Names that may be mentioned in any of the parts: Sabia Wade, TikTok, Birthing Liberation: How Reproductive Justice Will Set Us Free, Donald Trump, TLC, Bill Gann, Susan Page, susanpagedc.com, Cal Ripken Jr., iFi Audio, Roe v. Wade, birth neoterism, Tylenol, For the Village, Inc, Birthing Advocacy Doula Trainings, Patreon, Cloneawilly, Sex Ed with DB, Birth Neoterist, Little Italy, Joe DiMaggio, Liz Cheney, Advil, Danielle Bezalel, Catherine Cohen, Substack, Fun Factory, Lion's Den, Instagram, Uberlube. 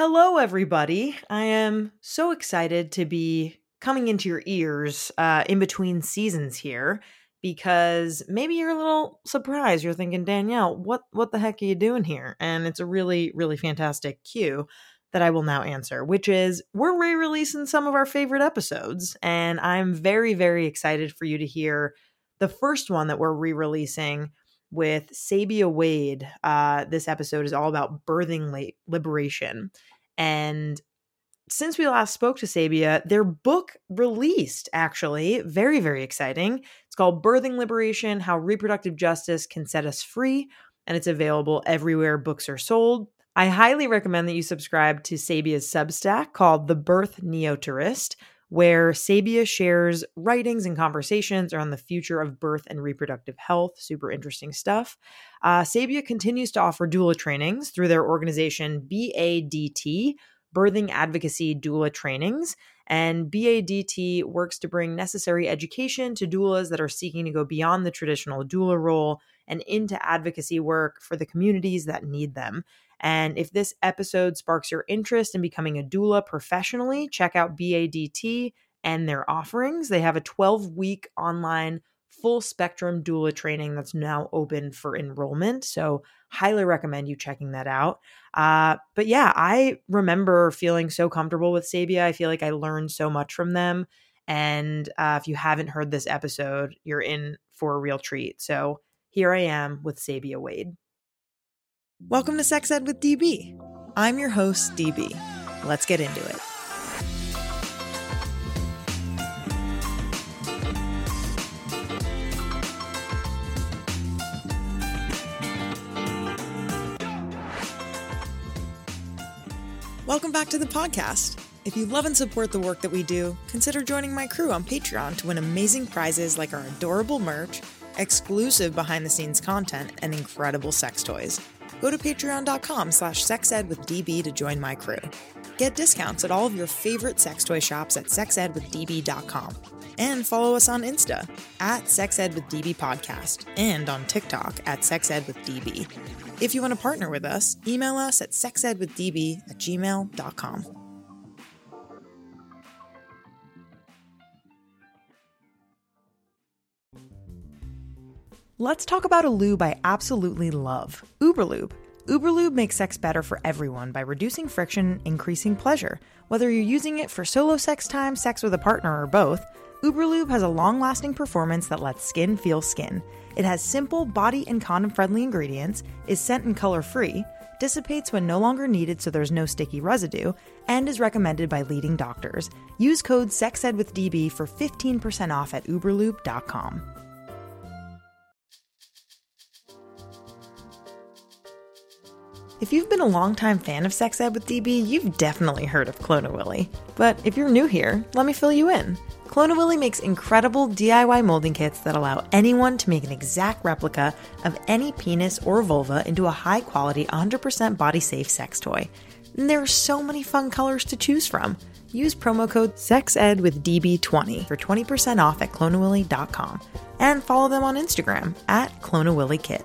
Hello, everybody. I am so excited to be coming into your ears in between seasons here, because maybe you're a little surprised. You're thinking, Danielle, what the heck are you doing here? And it's a really, really fantastic cue that I will now answer, which is we're re-releasing some of our favorite episodes. And I'm very, very excited for you to hear the first one that we're re-releasing with Sabia Wade. This episode is all about birthing liberation. And since we last spoke to Sabia, their book released, actually, very, very exciting. It's called Birthing Liberation: How Reproductive Justice Can Set Us Free. And it's available everywhere books are sold. I highly recommend that you subscribe to Sabia's Substack called The Birth Neoterist, where Sabia shares writings and conversations around the future of birth and reproductive health. Super interesting stuff. Sabia continues to offer doula trainings through their organization BADT, Birthing Advocacy Doula Trainings. And BADT works to bring necessary education to doulas that are seeking to go beyond the traditional doula role and into advocacy work for the communities that need them. And if this episode sparks your interest in becoming a doula professionally, check out BADT and their offerings. They have a 12-week online full-spectrum doula training that's now open for enrollment, so highly recommend you checking that out. But yeah, I remember feeling so comfortable with Sabia. I feel like I learned so much from them. And if you haven't heard this episode, you're in for a real treat. So here I am with Sabia Wade. Welcome to Sex Ed with DB. I'm your host, DB. Let's get into it. Welcome back to the podcast. If you love and support the work that we do, consider joining my crew on Patreon to win amazing prizes like our adorable merch, exclusive behind-the-scenes content, and incredible sex toys. Go to patreon.com/sexedwithdb to join my crew. Get discounts at all of your favorite sex toy shops at sexedwithdb.com. And follow us on Insta at sexedwithdb podcast and on TikTok at sexedwithdb. If you want to partner with us, email us at sexedwithdb@gmail.com. Let's talk about a lube I absolutely love, Uberlube. Uberlube makes sex better for everyone by reducing friction, increasing pleasure. Whether you're using it for solo sex time, sex with a partner, or both, Uberlube has a long-lasting performance that lets skin feel skin. It has simple, body and condom-friendly ingredients, is scent and color-free, dissipates when no longer needed so there's no sticky residue, and is recommended by leading doctors. Use code SEXEDWITHDB for 15% off at uberlube.com. If you've been a longtime fan of Sex Ed with DB, you've definitely heard of Cloneawilly. But if you're new here, let me fill you in. Cloneawilly makes incredible DIY molding kits that allow anyone to make an exact replica of any penis or vulva into a high-quality, 100% body-safe sex toy. And there are so many fun colors to choose from. Use promo code SEXEDWITHDB20 for 20% off at cloneawilly.com. And follow them on Instagram at cloneawillykit.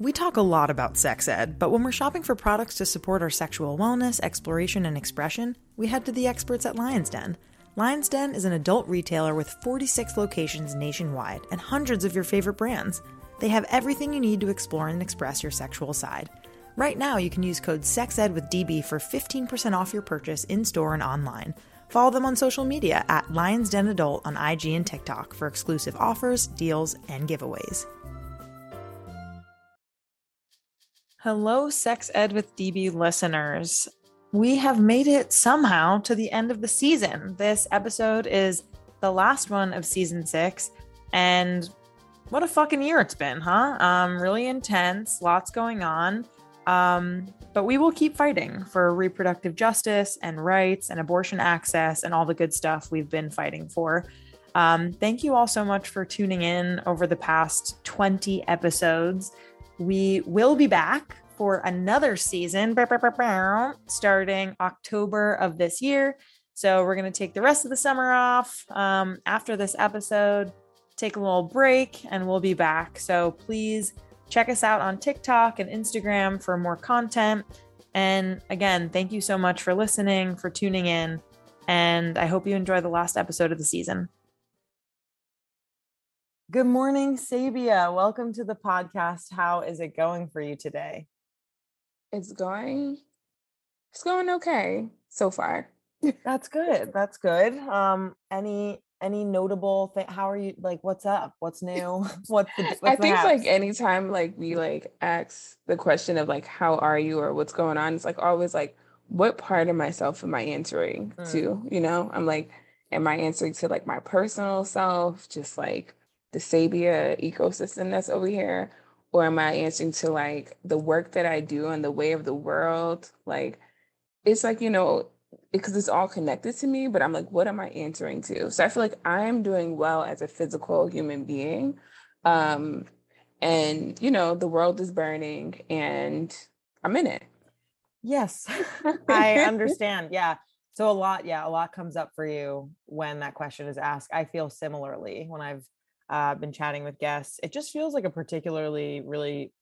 We talk a lot about sex ed, but when we're shopping for products to support our sexual wellness, exploration, and expression, we head to the experts at Lion's Den. Lion's Den is an adult retailer with 46 locations nationwide and hundreds of your favorite brands. They have everything you need to explore and express your sexual side. Right now, you can use code SEXEDWITHDB for 15% off your purchase in-store and online. Follow them on social media at Lion's Den Adult on IG and TikTok for exclusive offers, deals, and giveaways. Hello, Sex Ed with DB listeners. We have made it somehow to the end of the season. This episode is the last one of season 6, and what a fucking year it's been, huh? Really intense, lots going on. But we will keep fighting for reproductive justice and rights and abortion access and all the good stuff we've been fighting for. Thank you all so much for tuning in over the past 20 episodes. We will be back for another season starting October of this year. So we're going to take the rest of the summer off after this episode, take a little break, and we'll be back. So please Check us out on TikTok and Instagram for more content. And again, thank you so much for listening, for tuning in. And I hope you enjoy the last episode of the season. Good morning, Sabia. Welcome to the podcast. How is it going for you today? It's going okay so far. That's good. That's good. Any notable thing? How are you? Like, what's up? What's new? I think like anytime like we like ask the question of like, how are you or what's going on? It's like always like, what part of myself am I answering to? You know, I'm like, am I answering to like my personal self? Just like the Sabia ecosystem that's over here? Or am I answering to like the work that I do and the way of the world? Like, it's like, you know, because it's all connected to me, but I'm like, what am I answering to? So I feel like I'm doing well as a physical human being. And, you know, the world is burning and I'm in it. Yes, I understand. Yeah. So a lot comes up for you when that question is asked. I feel similarly when I've been chatting with guests. It just feels like a particularly really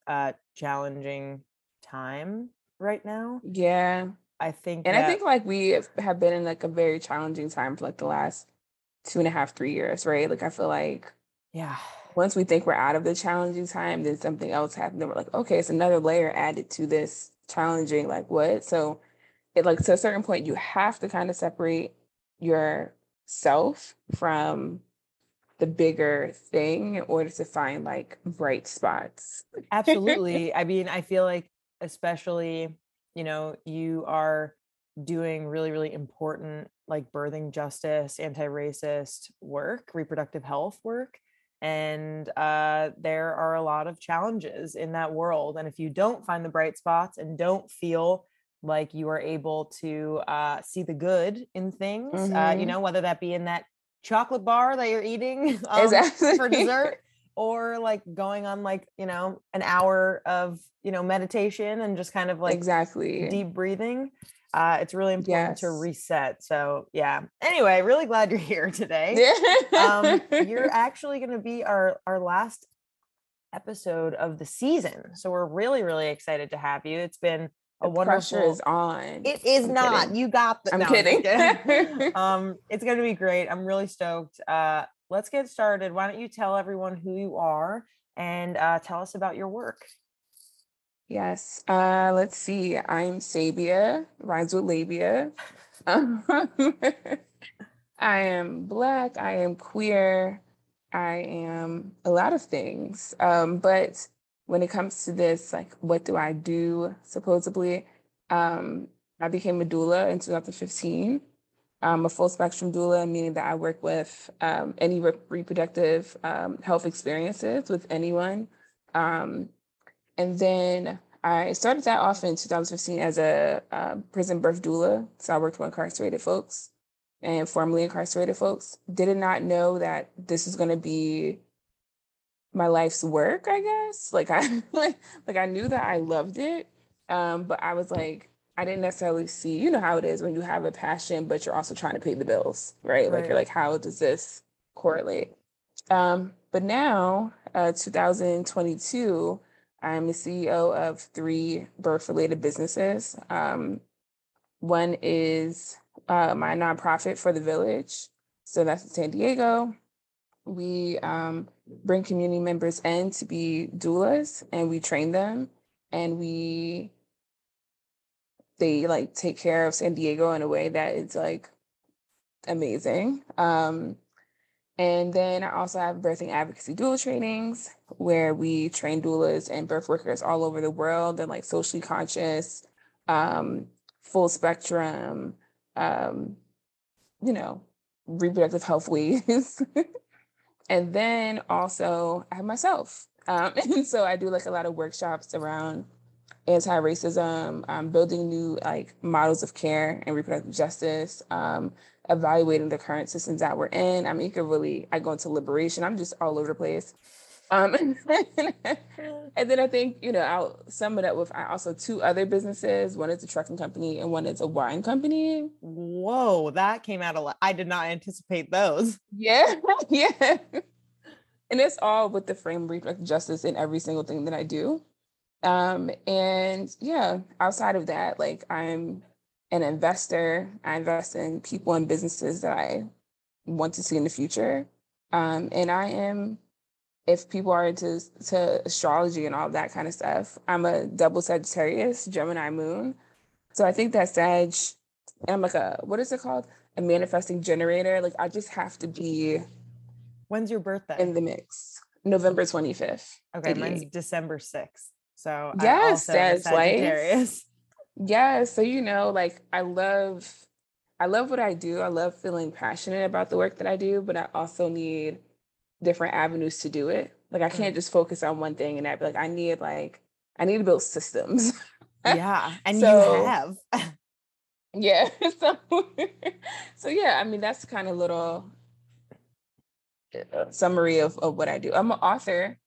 challenging time right now. Yeah. I think like we have been in like a very challenging time for like the last 2.5-3 years, right? Like I feel like, yeah, once we think we're out of the challenging time, then something else happened. Then we're like, okay, it's another layer added to this challenging, like what? So it like to a certain point, you have to kind of separate yourself from the bigger thing in order to find like bright spots. Absolutely. I mean, I feel like especially, you know, you are doing really, really important, like birthing justice, anti-racist work, reproductive health work. And there are a lot of challenges in that world. And if you don't find the bright spots and don't feel like you are able to see the good in things, you know, whether that be in that chocolate bar that you're eating exactly. for dessert, or like going on like, you know, an hour of, you know, meditation and just kind of like exactly deep breathing. It's really important to reset. So yeah. Anyway, really glad you're here today. You're actually going to be our last episode of the season. So we're really, really excited to have you. It's been a wonderful. Pressure is on. It is I'm not. Kidding. You got the. I'm no, kidding. I'm kidding. It's going to be great. I'm really stoked. Let's get started. Why don't you tell everyone who you are and tell us about your work? Yes. Let's see. I'm Sabia, rhymes with labia. I am Black. I am queer. I am a lot of things. But when it comes to this, like, what do I do? Supposedly, I became a doula in 2015. I'm a full spectrum doula, meaning that I work with any reproductive health experiences with anyone. And then I started that off in 2015 as a prison birth doula. So I worked with incarcerated folks and formerly incarcerated folks. Did not know that this is going to be my life's work, I guess. Like I knew that I loved it, but I was like, I didn't necessarily see, you know how it is when you have a passion, but you're also trying to pay the bills, right? Like you're like, how does this correlate? But now, 2022, I'm the CEO of 3 birth-related businesses. One is my nonprofit For the Village. So that's in San Diego. We bring community members in to be doulas and we train them and they like take care of San Diego in a way that is like amazing. And then I also have Birthing Advocacy Doula Trainings, where we train doulas and birth workers all over the world and like socially conscious, full spectrum, you know, reproductive health ways. And then also I have myself. And so I do like a lot of workshops around anti-racism, building new like models of care and reproductive justice, evaluating the current systems that we're in. I mean, I go into liberation. I'm just all over the place. And then I think, you know, I'll sum it up with I also 2 other businesses. One is a trucking company and one is a wine company. Whoa, that came out a lot. I did not anticipate those. Yeah. And it's all with the frame of reproductive justice in every single thing that I do. And yeah, outside of that, like, I'm an investor. I invest in people and businesses that I want to see in the future. And I am, if people are into astrology and all that kind of stuff, I'm a double Sagittarius, Gemini moon. So I think that Sag, and I'm like a manifesting generator. Like, I just have to be. When's your birthday? In the mix. November 25th. Okay, mine's December 6th. So yes, that's Sagittarius. Yes. So, you know, like, I love what I do. I love feeling passionate about the work that I do, but I also need different avenues to do it. Like, I can't just focus on one thing and that, but like, I need to build systems. Yeah. And so, you have. Yeah. So yeah, I mean, that's kind of little summary of what I do. I'm an author.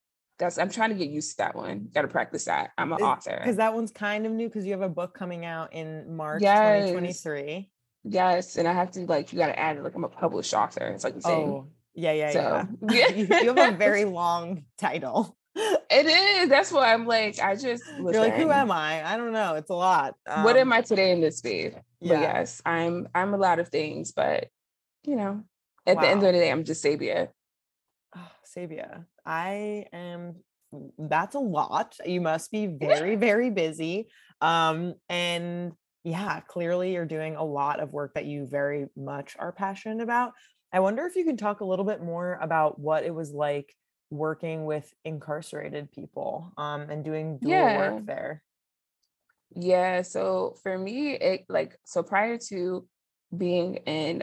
I'm trying to get used to that one. Got to practice that. I'm an author. Because that one's kind of new because you have a book coming out in March 2023. Yes. And I have to, like, you got to add it. Like, I'm a published author. It's like the same. Oh, yeah. You have a very long title. It is. That's why I'm like, I just listen. You're like, who am I? I don't know. It's a lot. What am I today in this space? Yeah. But yes, I'm a lot of things, but you know, at the end of the day, I'm just Sabia. Oh, Sabia. That's a lot. You must be very, very busy. And yeah, clearly you're doing a lot of work that you very much are passionate about. I wonder if you could talk a little bit more about what it was like working with incarcerated people, and doing dual work there. Yeah. So for me, prior to being in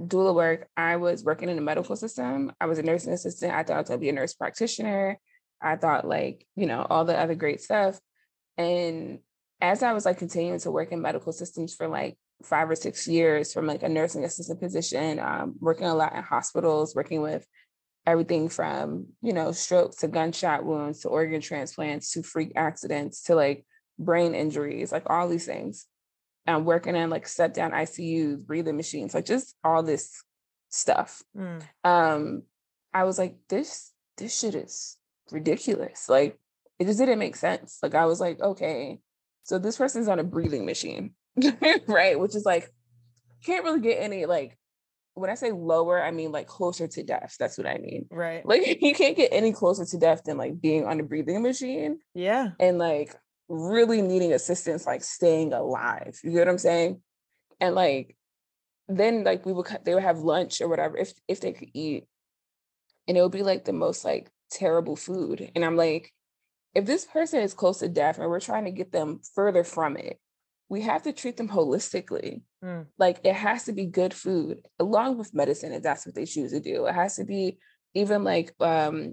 doula work, I was working in the medical system. I was a nursing assistant. I thought I'd be a nurse practitioner. I thought, like, you know, all the other great stuff. And as I was, like, continuing to work in medical systems for like 5 or 6 years from like a nursing assistant position, working a lot in hospitals, working with everything from, you know, strokes to gunshot wounds to organ transplants to freak accidents to like brain injuries, like all these things. I'm working in like step down ICUs, breathing machines, like just all this stuff. I was like, this shit is ridiculous. Like, it just didn't make sense. Like, I was like, okay, so this person's on a breathing machine, right? Which is like, can't really get any, like, when I say lower, I mean like closer to death. That's what I mean. Right. Like, you can't get any closer to death than like being on a breathing machine. Yeah. And like really needing assistance, like staying alive. You get what I'm saying? And like, then like they would have lunch or whatever if they could eat. And it would be like the most like terrible food. And I'm like, if this person is close to death and we're trying to get them further from it, we have to treat them holistically. Like, it has to be good food along with medicine, if that's what they choose to do. It has to be, even like the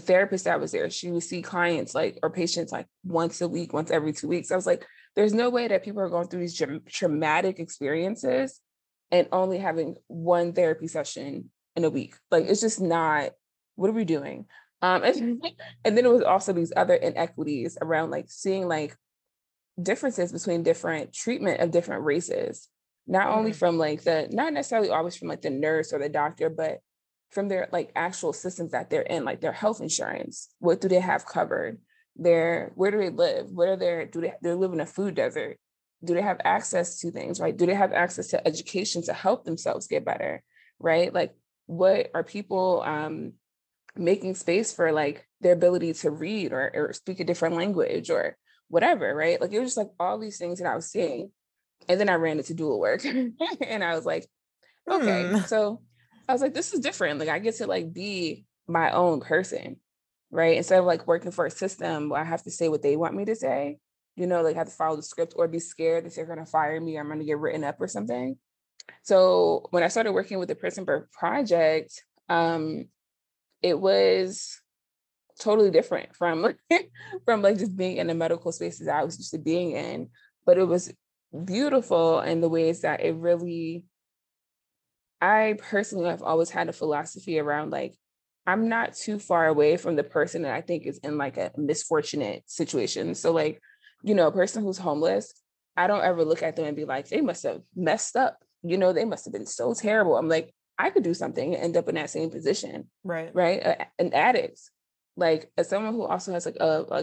therapist that was there, she would see clients like, or patients like once a week, once every 2 weeks. I was like, there's no way that people are going through these traumatic experiences and only having one therapy session in a week. Like, it's just not, what are we doing? And then it was also these other inequities around like seeing like differences between different treatment of different races, not only from like not necessarily always from like the nurse or the doctor, but from their like actual systems that they're in, like their health insurance. What do they have covered? Where do they live? What are their, do they live in a food desert? Do they have access to things, right? Do they have access to education to help themselves get better, right? Like, what are people making space for, like their ability to read or speak a different language or whatever, right? Like, it was just like all these things that I was seeing. And then I ran into dual work and I was like, okay, so I was like, this is different. Like, I get to like be my own person, right? Instead of like working for a system where I have to say what they want me to say, you know, like I have to follow the script or be scared that they're going to fire me or I'm going to get written up or something. So when I started working with the Prison Birth Project, it was totally different from like just being in the medical spaces I was used to being in, but it was beautiful in the ways that it really, I personally have always had a philosophy around like, I'm not too far away from the person that I think is in like a misfortunate situation. So like, you know, a person who's homeless, I don't ever look at them and be like, they must have messed up, you know, they must have been so terrible. I'm like, I could do something and end up in that same position. Right. Right. An addict, like as someone who also has like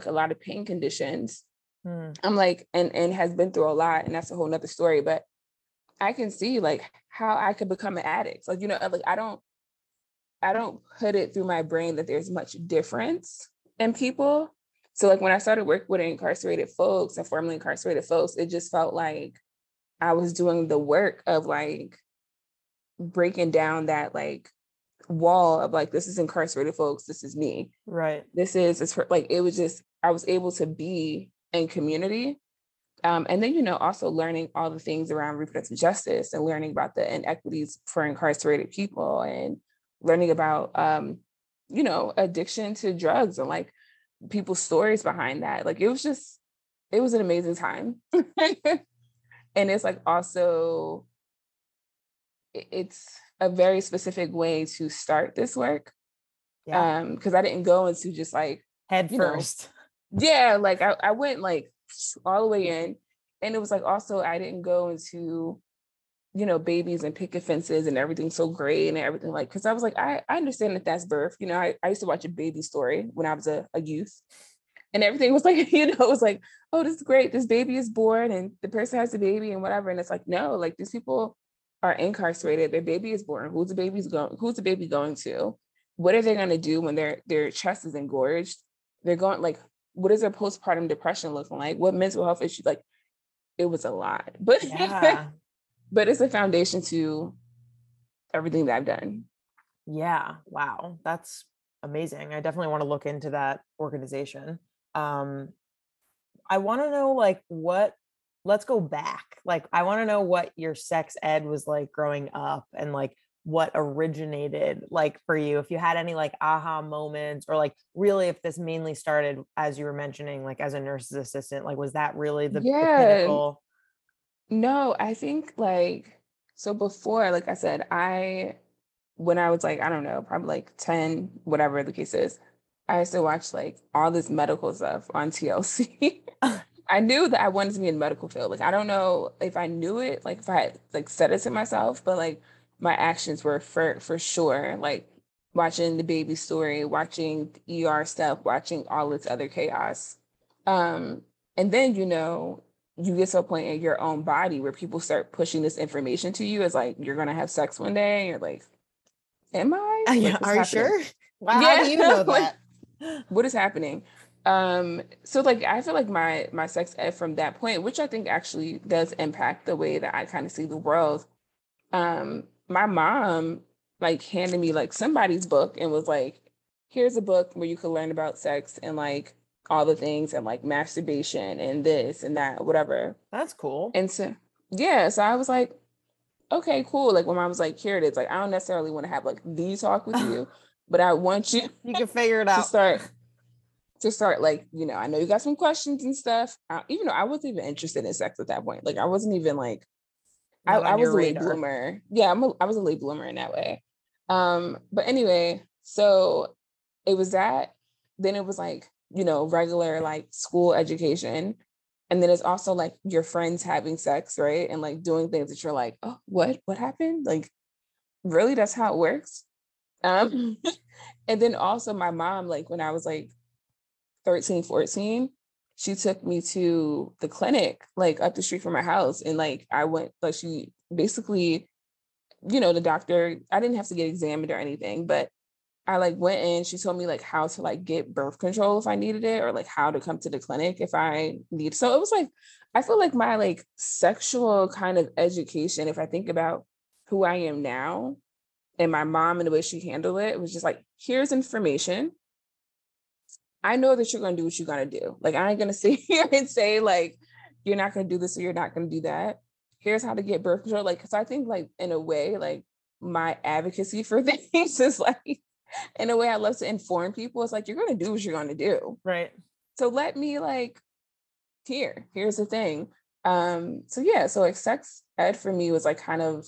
a lot of pain conditions, I'm like, and has been through a lot, and that's a whole nother story, but I can see like how I could become an addict. Like, you know, like I don't put it through my brain that there's much difference in people. So like when I started working with incarcerated folks and formerly incarcerated folks, it just felt like I was doing the work of like breaking down that like wall of like, this is incarcerated folks, this is me. Right. It was just, I was able to be in community. And then, you know, also learning all the things around reproductive justice and learning about the inequities for incarcerated people and learning about, you know, addiction to drugs and like people's stories behind that. Like, it was an amazing time. And it's like also, it's a very specific way to start this work. Yeah. Because I didn't go into just like head first. Know, yeah. Like I went like all the way in, and it was like also I didn't go into, you know, babies and picket fences and everything so gray and everything, like because I was like I understand that that's birth, you know. I used to watch A Baby Story when I was a youth, and everything was like, you know, it was like, oh, this is great, this baby is born and the person has the baby and whatever, and it's like, no, like these people are incarcerated, their baby is born, who's the baby going to, what are they going to do when their chest is engorged, they're going, like what is their postpartum depression looking like? What mental health issue? Like, it was a lot, but, yeah. But it's a foundation to everything that I've done. Yeah. Wow. That's amazing. I definitely want to look into that organization. I want to know let's go back. Like, I want to know what your sex ed was like growing up and like, what originated like for you, if you had any like aha moments, or like really if this mainly started, as you were mentioning, like as a nurse's assistant, like was that really the pinnacle? No, I think like, so before, like I said, when I was like, I don't know, probably like 10, whatever the case is, I used to watch like all this medical stuff on TLC. I knew that I wanted to be in the medical field. Like, I don't know if I knew it, like if I had like said it to myself, but like my actions were for sure, like watching The Baby Story, watching ER stuff, watching all this other chaos. And then, you know, you get to a point in your own body where people start pushing this information to you as like, you're going to have sex one day. And you're like, am I? Like, are you sure? Wow, yeah, how do you know that? Like, what is happening? So like, I feel like my sex ed from that point, which I think actually does impact the way that I kind of see the world. My mom like handed me like somebody's book and was like, here's a book where you can learn about sex and like all the things and like masturbation and this and that, whatever. That's cool. And so, yeah. So I was like, okay, cool. Like when mom was like, here it is. Like, I don't necessarily want to have like the talk with you, but I want you. You can figure it out. To start like, you know, I know you got some questions and stuff. Even though I wasn't even interested in sex at that point. Like I wasn't even like, I was a late bloomer. Yeah, I was a late bloomer in that way. But anyway, so it was that. Then it was like, you know, regular like school education. And then it's also like your friends having sex, right? And like doing things that you're like, oh, what happened? Like, really, that's how it works? And then also my mom, like when I was like 13, 14, she took me to the clinic, like up the street from my house. And like, I went, like she basically, you know, the doctor, I didn't have to get examined or anything, but I like went in, she told me like how to like get birth control if I needed it, or like how to come to the clinic if I need. So it was like, I feel like my like sexual kind of education, if I think about who I am now and my mom and the way she handled it, it was just like, here's information. I know that you're going to do what you're going to do. Like, I ain't going to sit here and say, like, you're not going to do this or you're not going to do that. Here's how to get birth control. Like, because I think, like, in a way, like, my advocacy for things is, like, in a way I love to inform people. It's like, you're going to do what you're going to do. Right. So let me, like, here's the thing. So, yeah. So, like, sex ed for me was, like, kind of,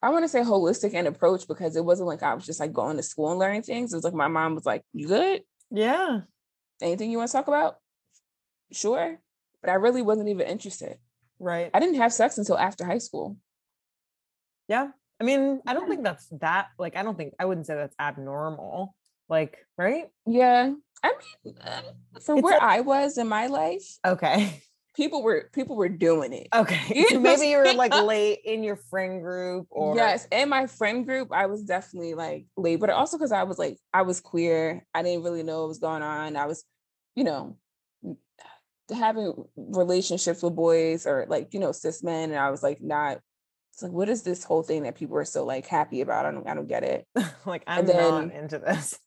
I want to say holistic and approach, because it wasn't like I was just like going to school and learning things. It was like my mom was like, you good? Yeah. Anything you want to talk about? Sure. But I really wasn't even interested. Right. I didn't have sex until after high school. Yeah. I mean, I don't think that's that, like, I don't think, I wouldn't say that's abnormal. Like, right? Yeah. I mean, from where I was in my life. Okay. People were doing it. Okay. So maybe you were like late in your friend group or. Yes. In my friend group, I was definitely like late, but also because I was queer. I didn't really know what was going on. I was, you know, having relationships with boys or like, you know, cis men. And I was like, not, it's like, what is this whole thing that people are so like happy about? I don't get it. Like, I'm not into this.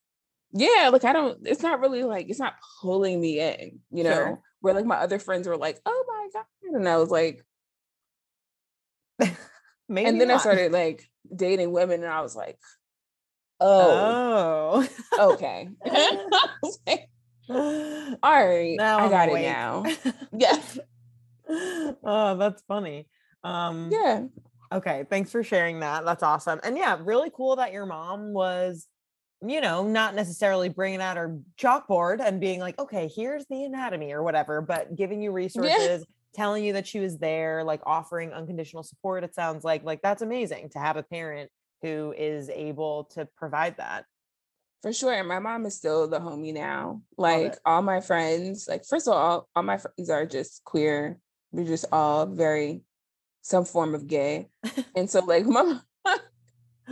Yeah, like it's not really like, it's not pulling me in, you know, sure. Where like my other friends were like, oh my God. And I was like, maybe. And then not. I started like dating women and I was like, oh. Okay. I was like, all right. Now I got it now. Yeah. Oh, that's funny. Yeah. Okay. Thanks for sharing that. That's awesome. And yeah, really cool that your mom was, you know, not necessarily bringing out her chalkboard and being like, okay, here's the anatomy or whatever, but giving you resources, telling you that she was there, like offering unconditional support. It sounds like that's amazing to have a parent who is able to provide that. For sure. And my mom is still the homie now. Like all my friends, like, first of all my friends are just queer. We're just all very, some form of gay. And so like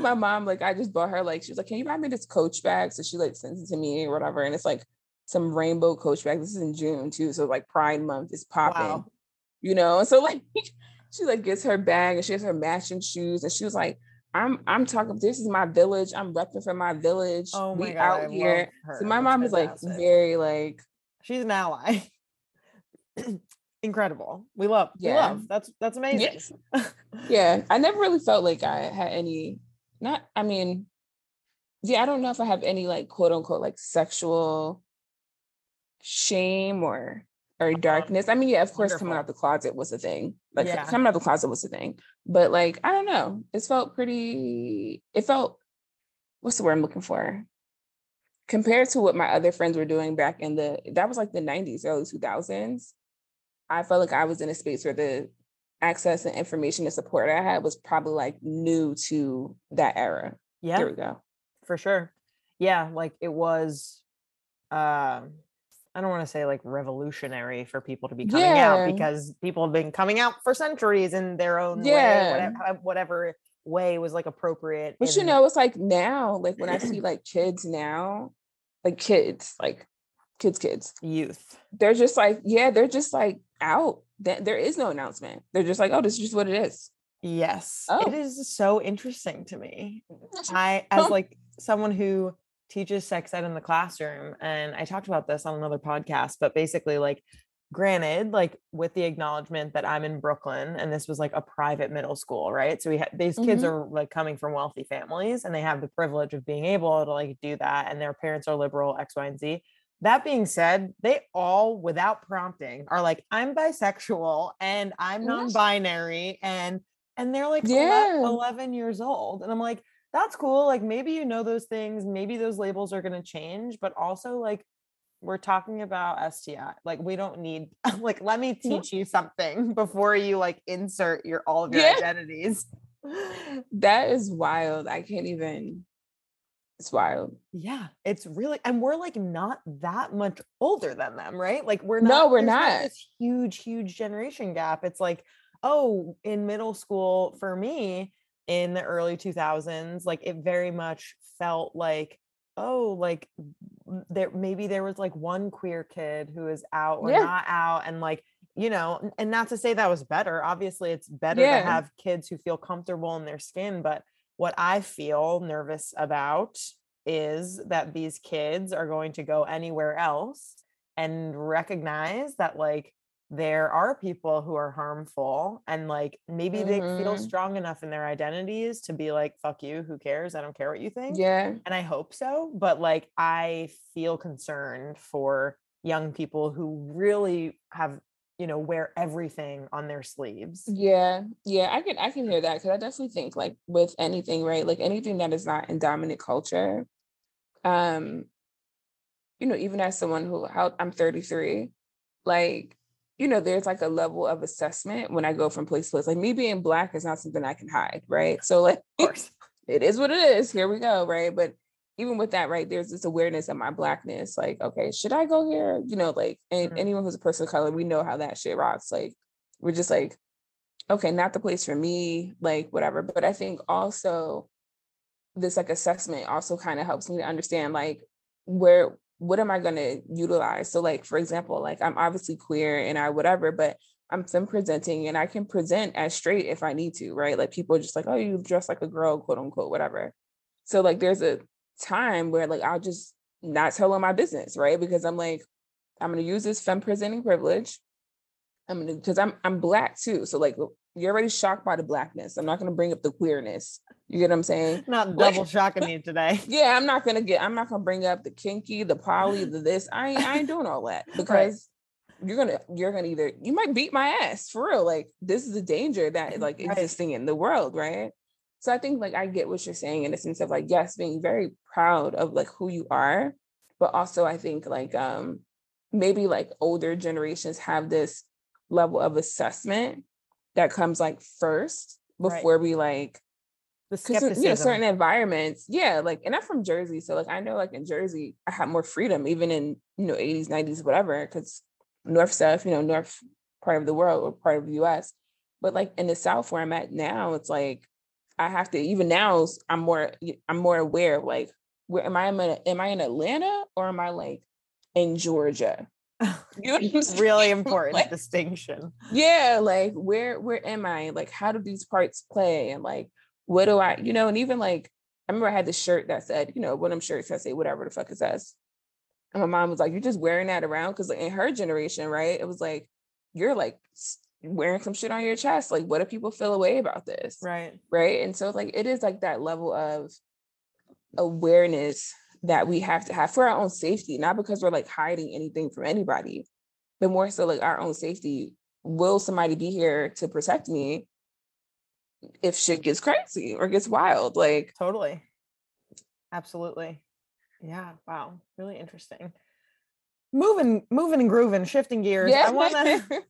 my mom, like, I just bought her, like, she was like, can you buy me this Coach bag? So she like sends it to me or whatever. And it's like some rainbow Coach bag. This is in June too. So like Pride Month is popping, wow. You know? And so like, she like gets her bag and she has her matching shoes. And she was like, I'm talking, this is my village. I'm repping for my village. Oh my God, out here. So my mom is like very like, she's an ally. Incredible. We love. That's amazing. Yeah. Yeah. I never really felt like I had any, not, I mean, yeah, I don't know if I have any like quote unquote like sexual shame or darkness. I mean, yeah, of course, wonderful. Coming out the closet was a thing. Like yeah. Coming out the closet was a thing. But like, I don't know. It felt, what's the word I'm looking for? Compared to what my other friends were doing back in that was like the 90s, early 2000s. I felt like I was in a space where the access and information and support I had was probably like new to that era. Yeah. There we go. For sure. Yeah. Like it was, I don't want to say like revolutionary for people to be coming out because people have been coming out for centuries in their own way, whatever way was like appropriate. But you know, it's like now, like when I see like kids now, like kids, youth, they're just like, yeah, they're just like out. There is no announcement. They're just like, oh, this is just what it is. Yes. Oh. It is so interesting to me. As like someone who teaches sex ed in the classroom, and I talked about this on another podcast, but basically like, granted, like with the acknowledgement that I'm in Brooklyn and this was like a private middle school, right? So we had these kids are like coming from wealthy families and they have the privilege of being able to like do that. And their parents are liberal, X, Y, and Z. That being said, they all, without prompting, are like, I'm bisexual and I'm non-binary. And they're like 11 years old. And I'm like, that's cool. Like, maybe you know those things. Maybe those labels are going to change. But also, like, we're talking about STI. Like, we don't need, like, let me teach you something before you, like, insert all of your identities. That is wild. I can't even... It's wild. Yeah, it's really, and we're like not that much older than them, right? Like we're not. No, we're not. This huge generation gap. It's like, oh, in middle school for me in the early 2000s, like it very much felt like, oh, like there was like one queer kid who is out or not out, and like, you know, and not to say that was better. Obviously, it's better to have kids who feel comfortable in their skin, but. What I feel nervous about is that these kids are going to go anywhere else and recognize that like there are people who are harmful and like maybe they feel strong enough in their identities to be like, fuck you, who cares? I don't care what you think. Yeah. And I hope so. But like, I feel concerned for young people who really have, you know, wear everything on their sleeves. Yeah. Yeah. I can hear that. Cause I definitely think like with anything, right? Like anything that is not in dominant culture, you know, even as someone who I'm 33, like you know, there's like a level of assessment when I go from place to place. Like me being Black is not something I can hide, right? So like, of course, it is what it is. Here we go, right? But even with that, right, there's this awareness of my Blackness. Like, okay, should I go here? You know, like, and anyone who's a person of color, we know how that shit rocks. Like, we're just like, okay, not the place for me, like whatever. But I think also this like assessment also kind of helps me to understand like where, what am I going to utilize? So like, for example, like I'm obviously queer and I whatever, but I'm femme presenting and I can present as straight if I need to, right? Like people are just like, oh, you dress like a girl, quote unquote, whatever. So like, there's a time where like, I'll just not tell them my business, right? Because I'm like, I'm going to use this femme presenting privilege. I'm going to, cause I'm Black too. So like, you're already shocked by the Blackness. I'm not going to bring up the queerness. You get what I'm saying? Not double shocking you today. Yeah, I'm not going to bring up the kinky, the poly, the this. I ain't doing all that because right. you're going to either, you might beat my ass for real. Like this is a danger that like existing in the world. Right. So I think like, I get what you're saying in the sense of like, yes, being very proud of like who you are, but also I think like, maybe like older generations have this level of assessment that comes like first before right. we like the skepticism. You know, certain environments. Yeah. Like, and I'm from Jersey. So like, I know like in Jersey, I have more freedom even in, you know, 80s, 90s, whatever, because North South, you know, North part of the world or part of the US, but like in the South where I'm at now, it's like, I have to, even now I'm more aware of like, where am I in Atlanta or am I like in Georgia? Really important like, distinction. Yeah, like where am I? Like how do these parts play? And like what do I, you know, and even like I remember I had this shirt that said, you know, one of them shirts that say whatever the fuck it says. And my mom was like, you're just wearing that around? Cause like in her generation, right? It was like, you're like wearing some shit on your chest. Like what do people feel away about this? Right. Right. And so like it is like that level of awareness that we have to have for our own safety, not because we're like hiding anything from anybody, but more so like our own safety. Will somebody be here to protect me if shit gets crazy or gets wild? Like totally. Absolutely. Yeah. Wow. Really interesting. Moving and grooving, shifting gears. Yeah.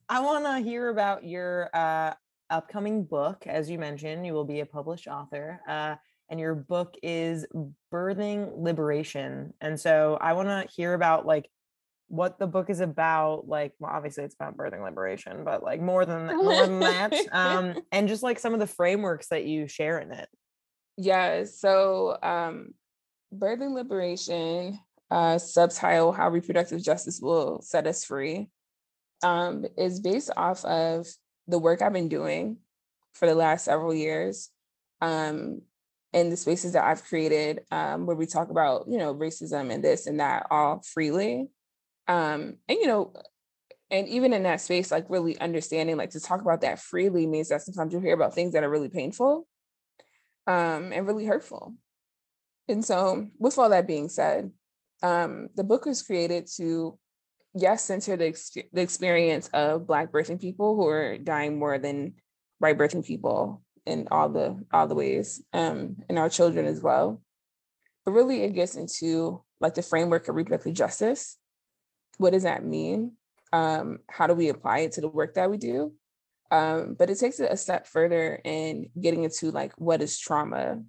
I wanna hear about your upcoming book. As you mentioned, you will be a published author. And your book is Birthing Liberation. And so I want to hear about like what the book is about. Like, well, obviously it's about birthing liberation, but like more than that. And just like some of the frameworks that you share in it. Yeah. So Birthing Liberation, subtitle, How Reproductive Justice Will Set Us Free, is based off of the work I've been doing for the last several years. In the spaces that I've created, where we talk about, you know, racism and this and that all freely. And, you know, and even in that space, like really understanding, like to talk about that freely means that sometimes you hear about things that are really painful and really hurtful. And so with all that being said, the book was created to, yes, center the experience of Black birthing people who are dying more than white birthing people, in all the ways, and our children as well. But really it gets into like the framework of reproductive justice. What does that mean? How do we apply it to the work that we do? But it takes it a step further in getting into like, what is trauma?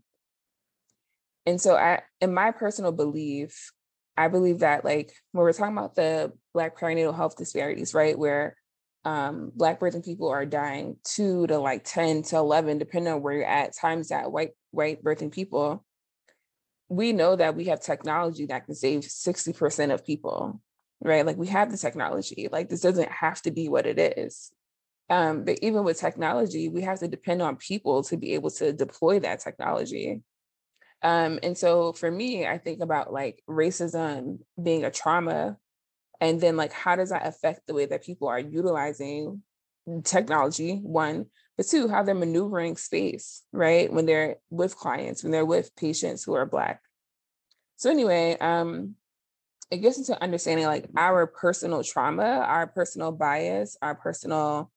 And so in my personal belief, I believe that like, when we're talking about the Black perinatal health disparities, right? Where Black birthing people are dying 2 to 10 to 11, depending on where you're at, times that white birthing people. We know that we have technology that can save 60% of people, right? Like we have the technology, like this doesn't have to be what it is. But even with technology, we have to depend on people to be able to deploy that technology. And so for me, I think about like racism being a trauma. And then like, how does that affect the way that people are utilizing technology, one, but two, how they're maneuvering space, right? When they're with clients, when they're with patients who are Black. So anyway, it gets into understanding like our personal trauma, our personal bias, our personal,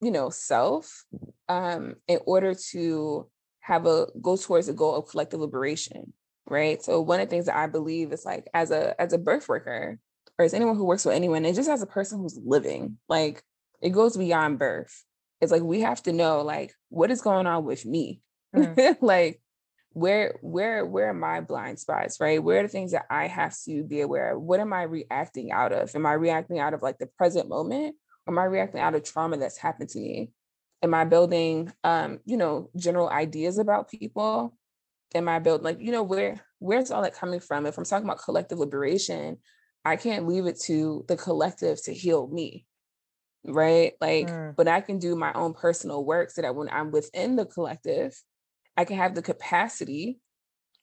you know, self, in order to go towards the goal of collective liberation, right? So one of the things that I believe is like, as a birth worker, or as anyone who works with anyone, and just as a person who's living, like It goes beyond birth. It's like, we have to know, like, what is going on with me? Mm-hmm. Like, where are my blind spots, right? Where are the things that I have to be aware of? What am I reacting out of? Am I reacting out of like the present moment? Or am I reacting out of trauma that's happened to me? Am I building, general ideas about people? Am I building, like, where's all that coming from? If I'm talking about collective liberation, I can't leave it to the collective to heal me, right? Like, but I can do my own personal work so that when I'm within the collective, I can have the capacity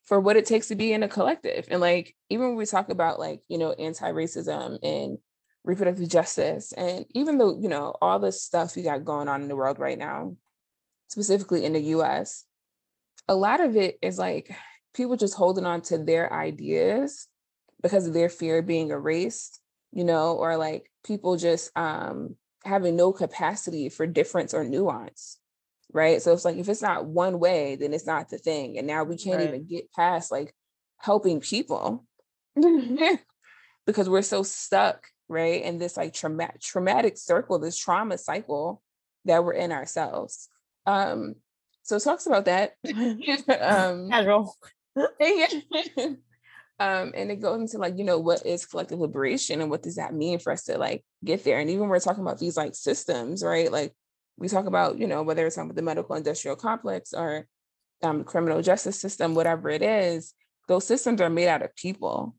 for what it takes to be in a collective. And like, even when we talk about like, anti-racism and reproductive justice, and even though, all the stuff we got going on in the world right now, specifically in the US, a lot of it is like people just holding on to their ideas because of their fear of being erased, or like people just having no capacity for difference or nuance. Right. So it's like, if it's not one way, then it's not the thing. And now we can't even get past like helping people because we're so stuck, right, in this like traumatic circle, this trauma cycle that we're in ourselves. So it talks about that. Casual. And it goes into like, what is collective liberation and what does that mean for us to like get there? And even we're talking about these like systems, right? Like, we talk about, whether it's on the medical industrial complex or criminal justice system, whatever it is, those systems are made out of people,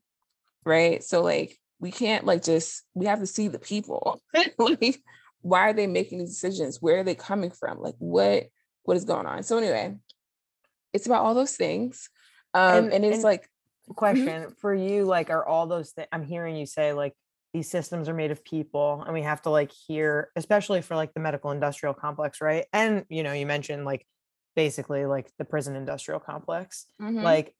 right? So like, we can't like just, we have to see the people. Like, why are they making these decisions? Where are they coming from? Like, what is going on? So anyway, it's about all those things. And it's like, question for you, like, are all those things, I'm hearing you say like, these systems are made of people, and we have to like hear, especially for like the medical industrial complex, right? And, you mentioned like basically like the prison industrial complex, like,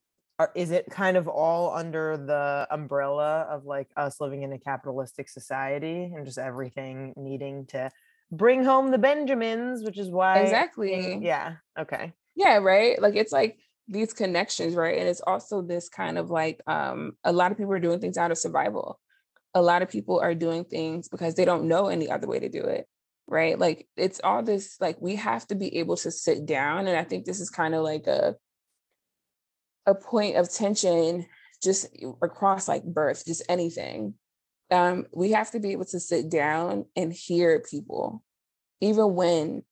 is it kind of all under the umbrella of like us living in a capitalistic society and just everything needing to bring home the Benjamins, which is why. Exactly. Yeah. Okay. Yeah. Right. Like, it's like these connections, right? And it's also this kind of like, a lot of people are doing things out of survival. A lot of people are doing things because they don't know any other way to do it, right? Like, it's all this, like, we have to be able to sit down. And I think this is kind of like a point of tension just across like birth, just anything. We have to be able to sit down and hear people, even when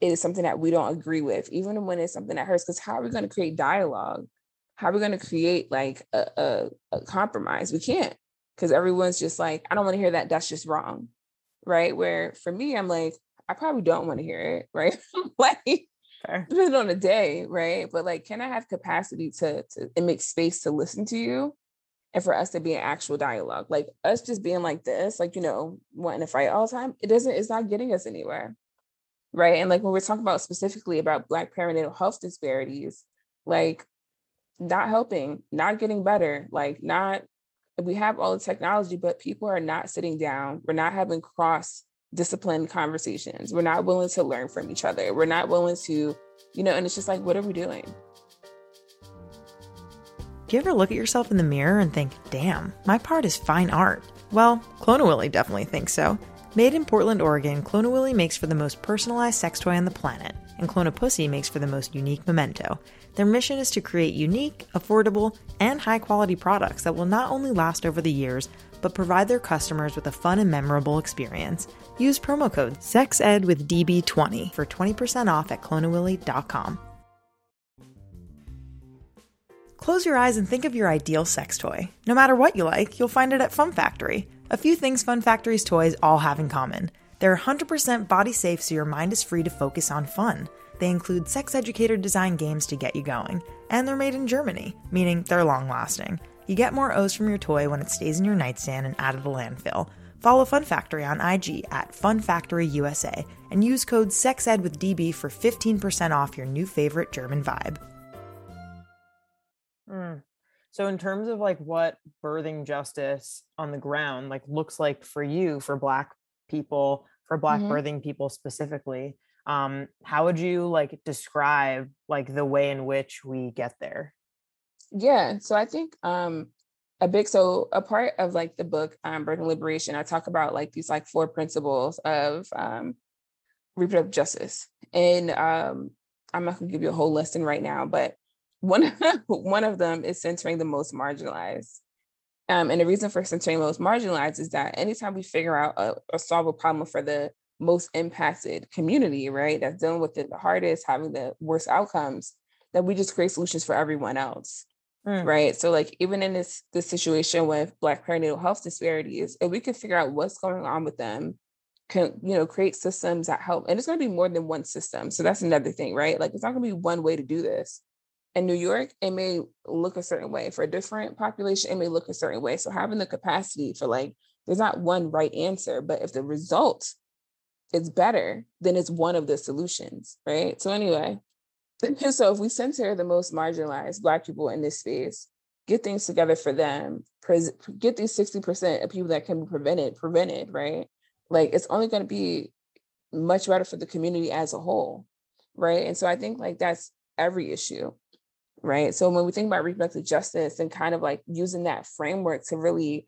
it is something that we don't agree with, even when it's something that hurts, because how are we going to create dialogue? How are we going to create like a compromise? We can't. Because everyone's just like, I don't want to hear that. That's just wrong. Right. Where for me, I'm like, I probably don't want to hear it. Right. Like, depending on the day. Right. But like, can I have capacity to and make space to listen to you and for us to be an actual dialogue? Like, us just being like this, like, wanting to fight all the time, it's not getting us anywhere. Right. And like, when we're talking about specifically about Black perinatal health disparities, like, not helping, not getting better, like, not, we have all the technology, but people are not sitting down. We're not having cross-discipline conversations. We're not willing to learn from each other. We're not willing to, and it's just like, what are we doing? Do you ever look at yourself in the mirror and think, damn, my part is fine art? Well, Cloneawilly definitely thinks so. Made in Portland, Oregon, Cloneawilly makes for the most personalized sex toy on the planet, and Cloneapussy makes for the most unique memento. Their mission is to create unique, affordable, and high-quality products that will not only last over the years, but provide their customers with a fun and memorable experience. Use promo code SEXED with DB20 for 20% off at cloneawilly.com. Close your eyes and think of your ideal sex toy. No matter what you like, you'll find it at Fun Factory. A few things Fun Factory's toys all have in common. They're 100% body safe, so your mind is free to focus on fun. They include sex educator design games to get you going. And they're made in Germany, meaning they're long-lasting. You get more O's from your toy when it stays in your nightstand and out of the landfill. Follow Fun Factory on IG at FunFactoryUSA and use code SEXEDWithDB for 15% off your new favorite German vibe. So in terms of like what birthing justice on the ground like looks like for you, for Black people, for Black birthing people specifically, how would you like describe like the way in which we get there? Yeah. So I think a part of like the book, Birthing Liberation, I talk about like these like four principles of reproductive justice. And I'm not gonna give you a whole lesson right now, but one of them is centering the most marginalized. And the reason for centering the most marginalized is that anytime we figure out or solve a problem for the most impacted community, right, that's dealing with it the hardest, having the worst outcomes, that we just create solutions for everyone else. Right. So like even in this situation with Black perinatal health disparities, if we could figure out what's going on with them, can, you know, create systems that help. And it's going to be more than one system. So that's another thing, right? Like it's not going to be one way to do this. In New York, it may look a certain way. For a different population, it may look a certain way. So having the capacity for like, there's not one right answer, but if the result is better, then it's one of the solutions, right? So anyway, so if we center the most marginalized Black people in this space, get things together for them, get these 60% of people that can be prevented, right? Like it's only going to be much better for the community as a whole, right? And so I think like that's every issue, right? So when we think about reproductive justice and kind of like using that framework to really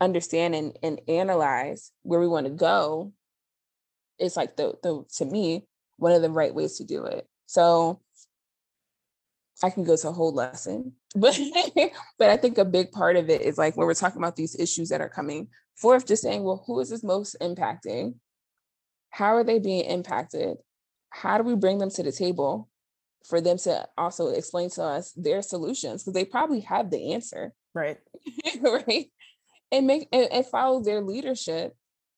understand and analyze where we want to go, it's like the to me, one of the right ways to do it. So I can go to a whole lesson, but I think a big part of it is like when we're talking about these issues that are coming forth, just saying, well, who is this most impacting? How are they being impacted? How do we bring them to the table for them to also explain to us their solutions? Because they probably have the answer. Right. Right. And follow their leadership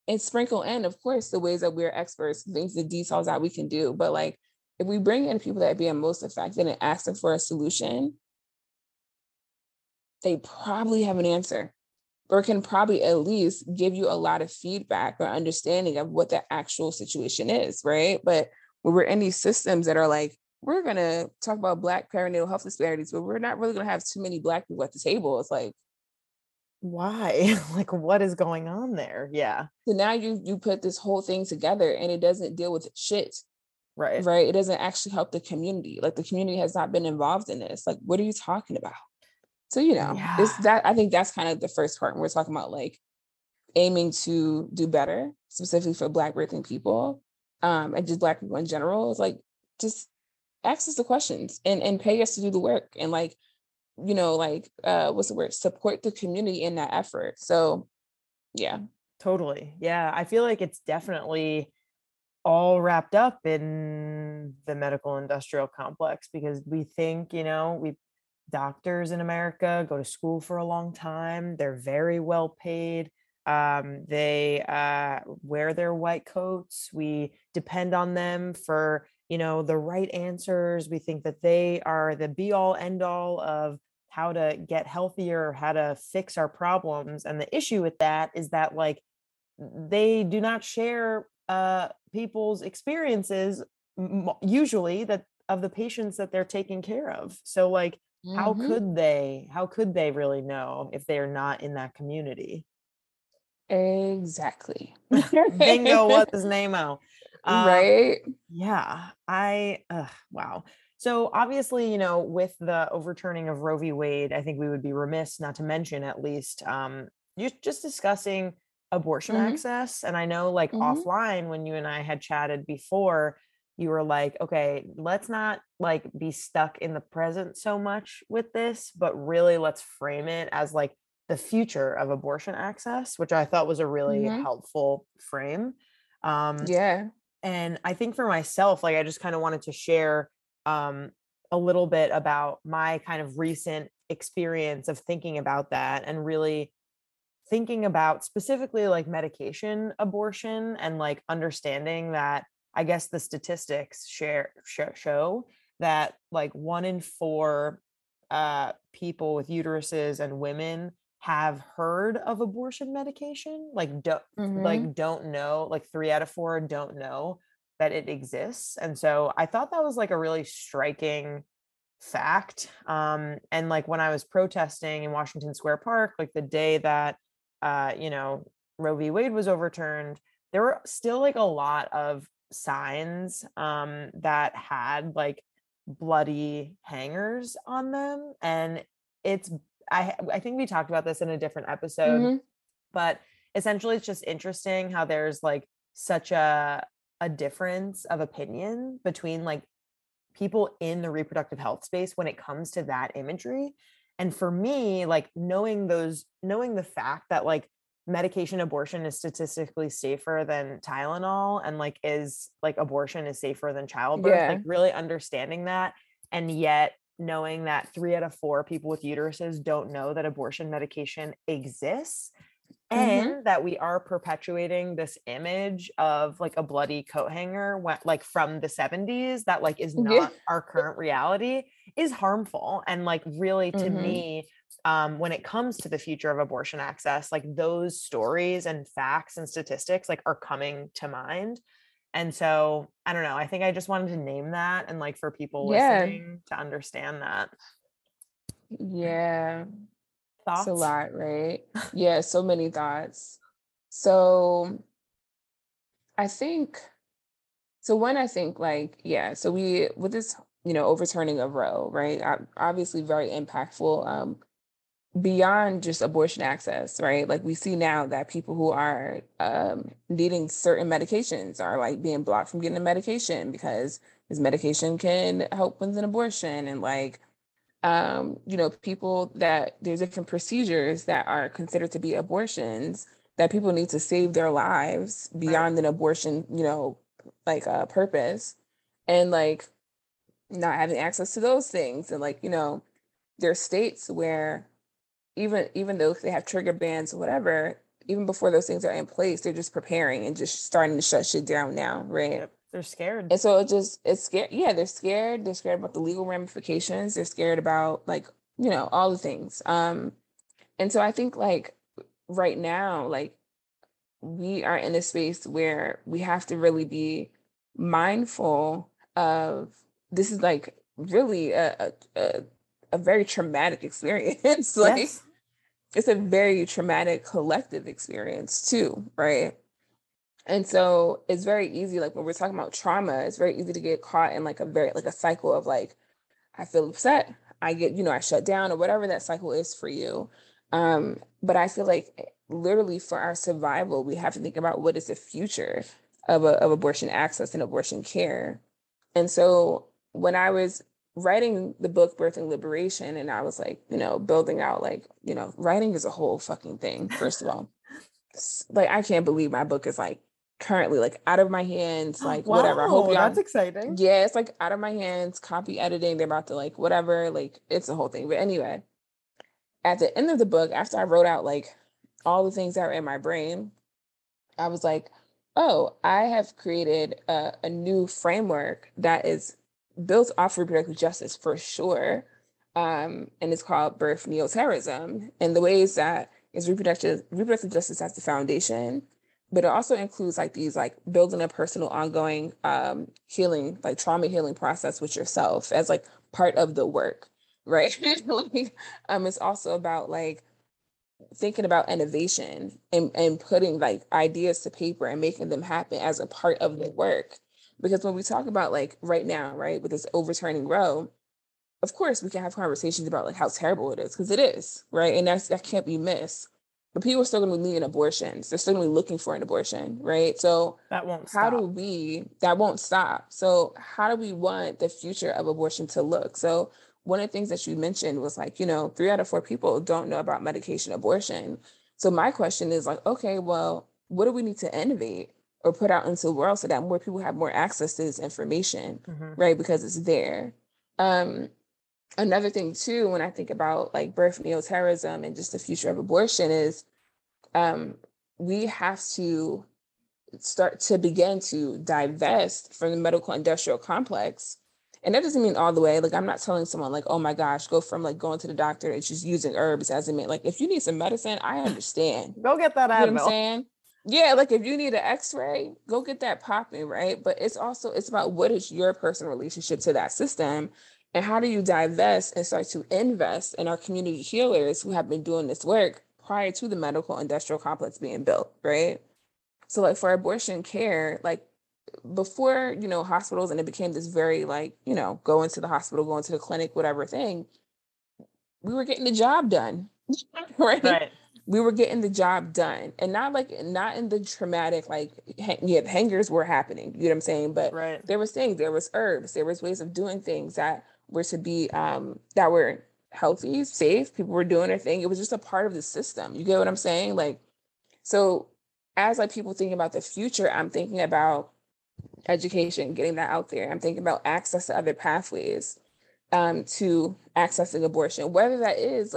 and sprinkle in, of course, the ways that we're experts, things, the details that we can do. But like, if we bring in people that are being most affected and ask them for a solution, they probably have an answer or can probably at least give you a lot of feedback or understanding of what the actual situation is, right? But when we're in these systems that are like, we're going to talk about Black perinatal health disparities, but we're not really going to have too many Black people at the table. It's like, why? Like, what is going on there? Yeah. So now you put this whole thing together and it doesn't deal with shit. Right. Right. It doesn't actually help the community. Like the community has not been involved in this. Like, what are you talking about? So, you know, yeah. I think that's kind of the first part when we're talking about like aiming to do better, specifically for Black birthing people, and just Black people in general. It's like, just ask us the questions and pay us to do the work. And like, you know, like, what's the word? Support the community in that effort. So yeah. Totally. Yeah. I feel like it's definitely all wrapped up in the medical industrial complex, because we think, you know, doctors in America go to school for a long time. They're very well paid. They wear their white coats. We depend on them for, you know, the right answers. We think that they are the be all end all of how to get healthier, how to fix our problems. And the issue with that is that like they do not share people's experiences usually that of the patients that they're taking care of. So like, mm-hmm. how could they really know if they're not in that community? Exactly. Bingo, what's his name out? Right. Yeah. Wow. So obviously, you know, with the overturning of Roe v. Wade, I think we would be remiss not to mention at least, you're just discussing abortion mm-hmm. access. And I know like mm-hmm. offline, when you and I had chatted before, you were like, okay, let's not like be stuck in the present so much with this, but really let's frame it as like the future of abortion access, which I thought was a really mm-hmm. helpful frame. Yeah. And I think for myself, like I just kind of wanted to share a little bit about my kind of recent experience of thinking about that and really thinking about specifically like medication abortion and like understanding that I guess the statistics show that like 1 in 4 people with uteruses and women have heard of abortion medication, like don't know, like 3 out of 4 don't know that it exists. And so I thought that was like a really striking fact. And like when I was protesting in Washington Square Park, like the day that, you know, Roe v. Wade was overturned, there were still like a lot of signs that had like bloody hangers on them. And it's I think we talked about this in a different episode, mm-hmm. but essentially it's just interesting how there's like such a difference of opinion between like people in the reproductive health space when it comes to that imagery. And for me, like knowing the fact that like medication abortion is statistically safer than Tylenol and like is like abortion is safer than childbirth, yeah. like really understanding that. And yet knowing that 3 out of 4 people with uteruses don't know that abortion medication exists. And mm-hmm. that we are perpetuating this image of like a bloody coat hanger like from the 70s that like is not yeah. our current reality is harmful. And like really to mm-hmm. me, when it comes to the future of abortion access, like those stories and facts and statistics like are coming to mind. And so I don't know, I think I just wanted to name that and like for people yeah. listening to understand that. Yeah. Thoughts? It's a lot, right? Yeah, so many thoughts. So so we, with this, you know, overturning of Roe, right? Obviously very impactful beyond just abortion access, right? Like we see now that people who are needing certain medications are like being blocked from getting the medication because this medication can help with an abortion, and like, you know, people that there's different procedures that are considered to be abortions that people need to save their lives beyond an abortion, you know, like a purpose, and like not having access to those things. And like, you know, there are states where even though they have trigger bans or whatever, even before those things are in place, they're just preparing and just starting to shut shit down now. Right. Yep. They're scared. And so it's scared. Yeah, they're scared. They're scared about the legal ramifications. They're scared about like, you know, all the things. And so I think like right now, like we are in a space where we have to really be mindful of this is like really a very traumatic experience. Like yes. It's a very traumatic collective experience too, right? And so it's very easy, like when we're talking about trauma, it's very easy to get caught in like a cycle of like, I feel upset, I get, you know, I shut down or whatever that cycle is for you. But I feel like literally for our survival, we have to think about what is the future of abortion access and abortion care. And so when I was writing the book Birthing Liberation, and I was like, you know, building out like, you know, writing is a whole fucking thing, first of all. Like, I can't believe my book is like currently like out of my hands, like wow, whatever. I hope y'all, that's exciting. Yeah, it's like out of my hands, copy editing, they're about to like whatever, like it's a whole thing. But anyway, at the end of the book, after I wrote out like all the things that were in my brain, I was like, oh, I have created a new framework that is built off reproductive justice for sure. And it's called birth neoterism, and the ways that is reproductive justice as the foundation, but it also includes like these like building a personal ongoing healing, like trauma healing process with yourself as like part of the work, right? It's also about like thinking about innovation and putting like ideas to paper and making them happen as a part of the work. Because when we talk about like right now, right, with this overturning Roe, of course we can have conversations about like how terrible it is, because it is, right? And that can't be missed. But people are still going to be needing abortions. They're still going to be looking for an abortion, right? So that won't stop. That won't stop. So how do we want the future of abortion to look? So one of the things that you mentioned was like, you know, 3 out of 4 people don't know about medication abortion. So my question is like, okay, well, what do we need to innovate or put out into the world so that more people have more access to this information, mm-hmm. right? Because it's there. Another thing too, when I think about like birth neoterrorism and just the future of abortion is we have to start to begin to divest from the medical industrial complex. And that doesn't mean all the way. Like, I'm not telling someone like, oh my gosh, go from like going to the doctor and just using herbs as a man. Like, if you need some medicine, I understand. Go get that Advil. You know what I'm saying? Yeah, like if you need an x-ray, go get that popping, right? But it's about what is your personal relationship to that system. And how do you divest and start to invest in our community healers who have been doing this work prior to the medical industrial complex being built, right? So like for abortion care, like before, you know, hospitals, and it became this very like, you know, go into the hospital, go into the clinic, whatever thing, we were getting the job done, right? We were getting the job done, and not in the traumatic, the hangers were happening, you know what I'm saying? But there was things, there was herbs, there was ways of doing things that were to be, that were healthy, safe. People were doing their thing. It was just a part of the system. You get what I'm saying? So as people think about the future, I'm thinking about education, getting that out there. I'm thinking about access to other pathways to accessing abortion, whether that is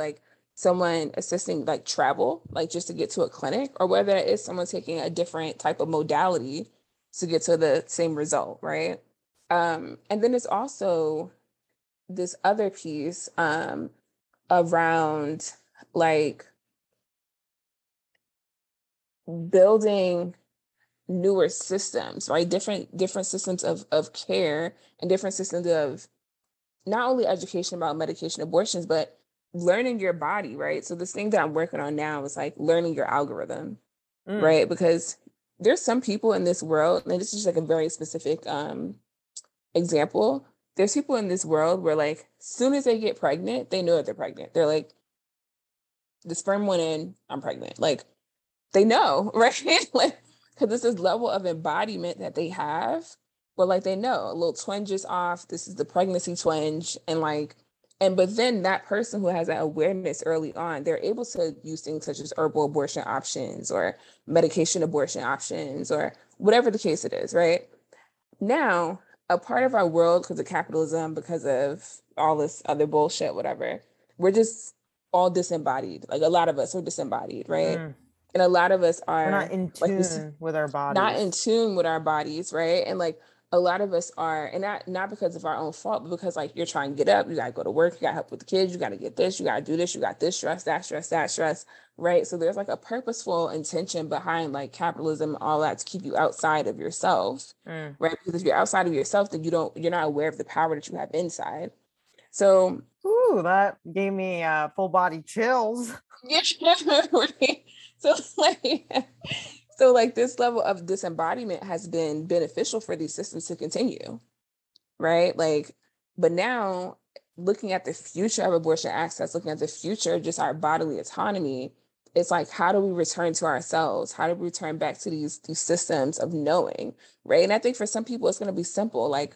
someone assisting travel, just to get to a clinic, or whether that is someone taking a different type of modality to get to the same result, right? And then it's also this other piece around building newer systems, right? Different systems of care and different systems of not only education about medication abortions, but learning your body, right? So this thing that I'm working on now is learning your algorithm, right? Because there's some people in this world, and this is just a very specific example. There's people in this world where soon as they get pregnant, they know that they're pregnant. They're the sperm went in, I'm pregnant. They know, right? Because it's this level of embodiment that they have, but they know a little twinge is off. This is the pregnancy twinge. And but then that person who has that awareness early on, they're able to use things such as herbal abortion options or medication abortion options or whatever the case it is, right? Now, a part of our world, because of capitalism, because of all this other bullshit, whatever, we're just all disembodied. A lot of us are disembodied, right? Mm. And a lot of us are we're not in tune with our bodies. Not in tune with our bodies, right? And a lot of us are, and not because of our own fault, but because you're trying to get up, you gotta go to work, you gotta help with the kids, you gotta get this, you gotta do this, you got this stress, that stress, that stress, right? So there's a purposeful intention behind capitalism, all that, to keep you outside of yourself, right? Because if you're outside of yourself, then you're not aware of the power that you have inside. So, ooh, that gave me full body chills. Yeah. So this level of disembodiment has been beneficial for these systems to continue, right? But now looking at the future of abortion access, looking at the future of just our bodily autonomy, it's how do we return to ourselves? How do we return back to these systems of knowing, right? And I think for some people, it's going to be simple. I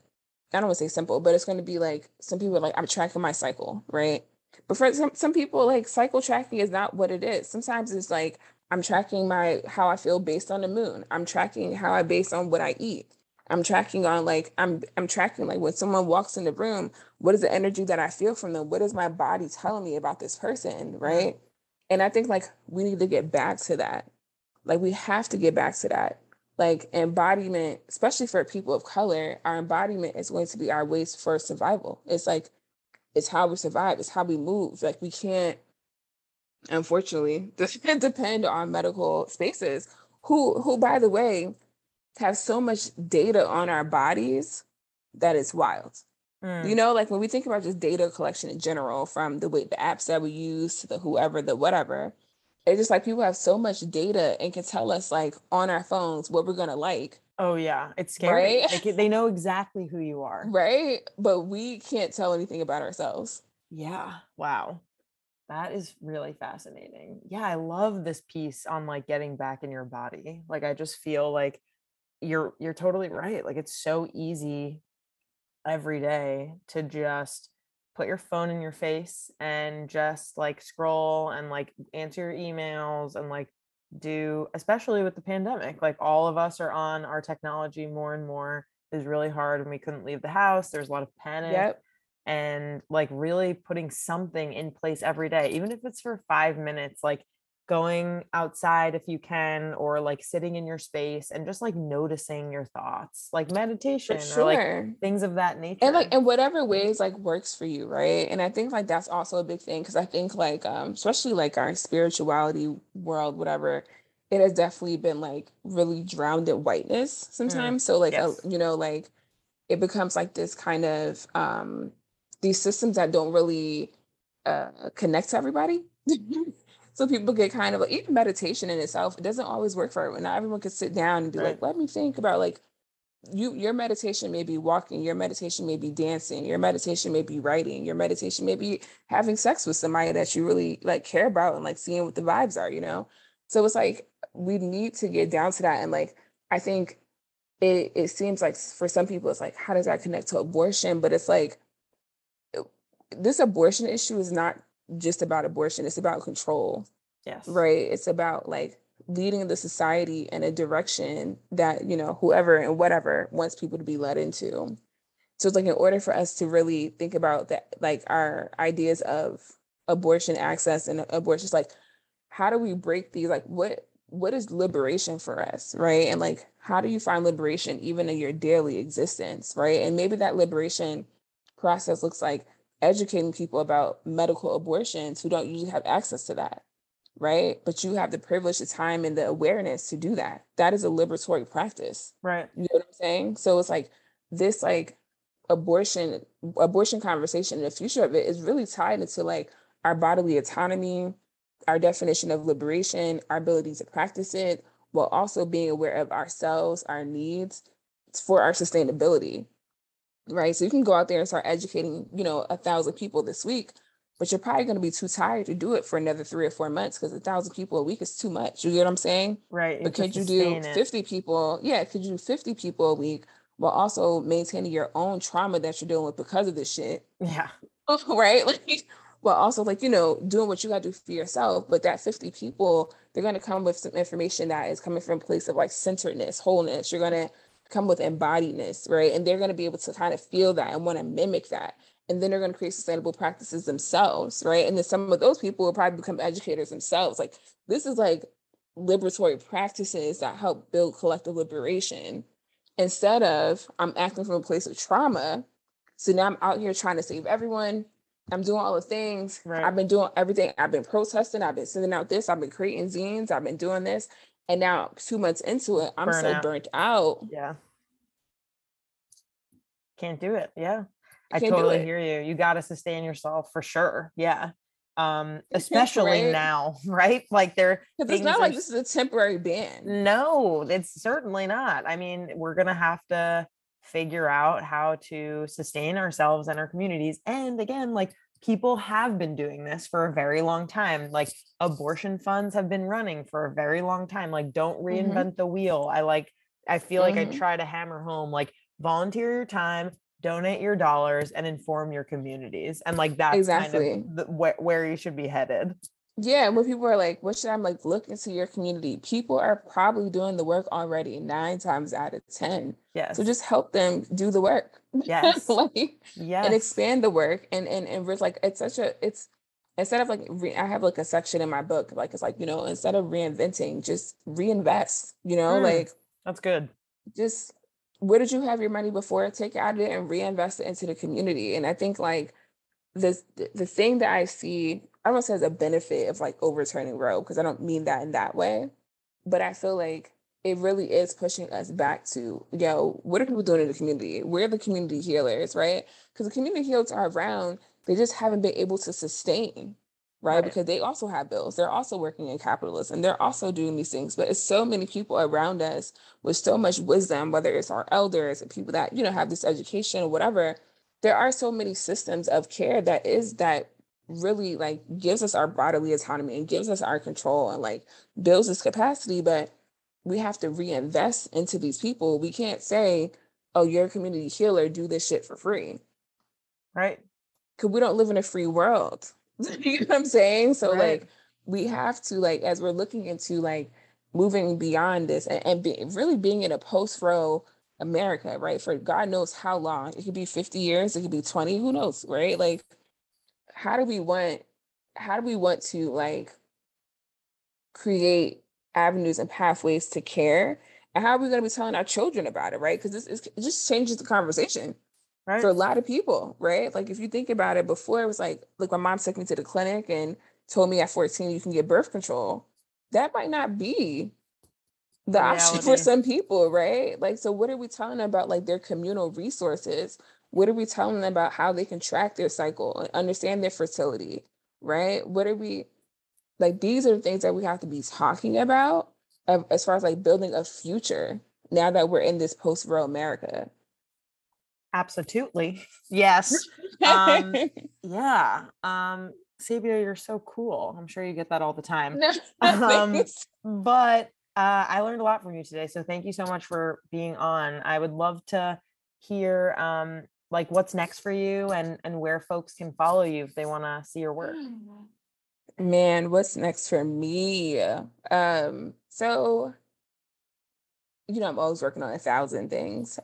don't want to say simple, but it's going to be some people are I'm tracking my cycle, right? But for some people, cycle tracking is not what it is. Sometimes it's I'm tracking how I feel based on the moon. I'm tracking how I based on what I eat. I'm tracking on I'm tracking when someone walks in the room, what is the energy that I feel from them? What is my body telling me about this person, right? And I think we need to get back to that. We have to get back to that. Embodiment, especially for people of color, our embodiment is going to be our ways for survival. It's it's how we survive. It's how we move. We can't, unfortunately, depend on medical spaces who, by the way, have so much data on our bodies that it's wild. You know, when we think about just data collection in general, from the way the apps that we use to the whoever, the whatever, it's just people have so much data and can tell us on our phones what we're going to like. Oh yeah. It's scary. Right? They know exactly who you are. Right. But we can't tell anything about ourselves. Yeah. Wow. That is really fascinating. Yeah. I love this piece on getting back in your body. I just feel you're totally right. It's so easy every day to just put your phone in your face and just scroll and answer your emails and do, especially with the pandemic, all of us are on our technology more and more. It was really hard when we couldn't leave the house. There's a lot of panic. Yep. And really putting something in place every day, even if it's for 5 minutes, going outside if you can, or sitting in your space and just noticing your thoughts, meditation, sure, or things of that nature, and in whatever ways works for you, right? And I think that's also a big thing, because I think especially our spirituality world, whatever, it has definitely been really drowned in whiteness sometimes. So yes. It becomes this kind of these systems that don't really connect to everybody. So people get kind of even meditation in itself, it doesn't always work for everyone. Not everyone can sit down and be right. Let me think about your meditation may be walking, your meditation may be dancing, your meditation may be writing, your meditation may be having sex with somebody that you really like care about and like seeing what the vibes are, you know? So it's like, we need to get down to that. And like, I think it seems like for some people, it's like, how does that connect to abortion? But it's like, this abortion issue is not just about abortion. It's about control. Yes. Right. It's about like leading the society in a direction that, you know, whoever and whatever wants people to be led into. So it's like, in order for us to really think about that, like our ideas of abortion access and abortion, it's like, how do we break these? Like, what is liberation for us? Right. And like, how do you find liberation even in your daily existence? Right. And maybe that liberation process looks like educating people about medical abortions who don't usually have access to that, right? But you have the privilege, the time, and the awareness to do that. That is a liberatory practice. Right. You know what I'm saying? So it's like this like abortion conversation and the future of it is really tied into like our bodily autonomy, our definition of liberation, our ability to practice it, while also being aware of ourselves, our needs for our sustainability. Right. So you can go out there and start educating, you know, 1,000 people this week, but you're probably going to be too tired to do it for another 3 or 4 months because 1,000 people a week is too much. You get what I'm saying? Right. But could you do 50 people? Yeah. Could you do 50 people a week while also maintaining your own trauma that you're dealing with because of this shit? Yeah. Right. Like, well, also like, you know, doing what you got to do for yourself, but that 50 people, they're going to come with some information that is coming from a place of like centeredness, wholeness. You're going to come with embodiedness, right? And they're going to be able to kind of feel that and want to mimic that. And then they're going to create sustainable practices themselves, right? And then some of those people will probably become educators themselves. Like, this is like liberatory practices that help build collective liberation instead of I'm acting from a place of trauma. So now I'm out here trying to save everyone. I'm doing all the things. Right. I've been doing everything. I've been protesting. I've been sending out this. I've been creating zines. I've been doing this. And now 2 months into it, I'm burnt out. Yeah. Can't do it. Yeah. I totally hear you. You got to sustain yourself for sure. Yeah. Especially right now, right? Like because it's not like this is a temporary ban. No, it's certainly not. I mean, we're going to have to figure out how to sustain ourselves and our communities. And again, like, people have been doing this for a very long time. Like, abortion funds have been running for a very long time. Like, don't reinvent the wheel. I feel like I try to hammer home, like, volunteer your time, donate your dollars, and inform your communities. And like, that's exactly kind of where you should be headed. Yeah. And when people are like, what should I like, look into your community? People are probably doing the work already 9 times out of 10. Yes. So just help them do the work. Yes. Like, yes. And expand the work. And we're like, it's instead of like, I have like a section in my book, like, it's like, you know, instead of reinventing, just reinvest, you know, like, that's good. Just, where did you have your money before? Take it out of it and reinvest it into the community. And I think like the thing that I see, I don't say as a benefit of like overturning Roe, because I don't mean that in that way, but I feel like it really is pushing us back to, you know, what are people doing in the community? We're the community healers, right? Because the community healers are around, they just haven't been able to sustain, right? Because they also have bills, they're also working in capitalism, they're also doing these things, but it's so many people around us with so much wisdom, whether it's our elders and people that, you know, have this education or whatever. There are so many systems of care that really like gives us our bodily autonomy and gives us our control and like builds this capacity, but we have to reinvest into these people. We can't say, oh, you're a community healer, do this shit for free. Right. Because we don't live in a free world. You know what I'm saying? So like, we have to like, as we're looking into like moving beyond this and really being in a post-Roe America, right? For God knows how long. It could be 50 years, it could be 20, who knows, right? Like, how do we want to like create avenues and pathways to care? And how are we going to be telling our children about it, right? Because it just changes the conversation for a lot of people, right? Like, if you think about it, before it was like my mom took me to the clinic and told me at 14 you can get birth control. That might not be the option for some people, right? Like, so what are we telling them about like their communal resources? What are we telling them about how they can track their cycle and understand their fertility, right? What are we, like, these are the things that we have to be talking about as far as like building a future now that we're in this post-Roe America? Absolutely. Yes. Yeah. Sabia, you're so cool. I'm sure you get that all the time. But I learned a lot from you today. So thank you so much for being on. I would love to hear like what's next for you and where folks can follow you if they want to see your work. Man, what's next for me? So, you know, I'm always working on 1,000 things.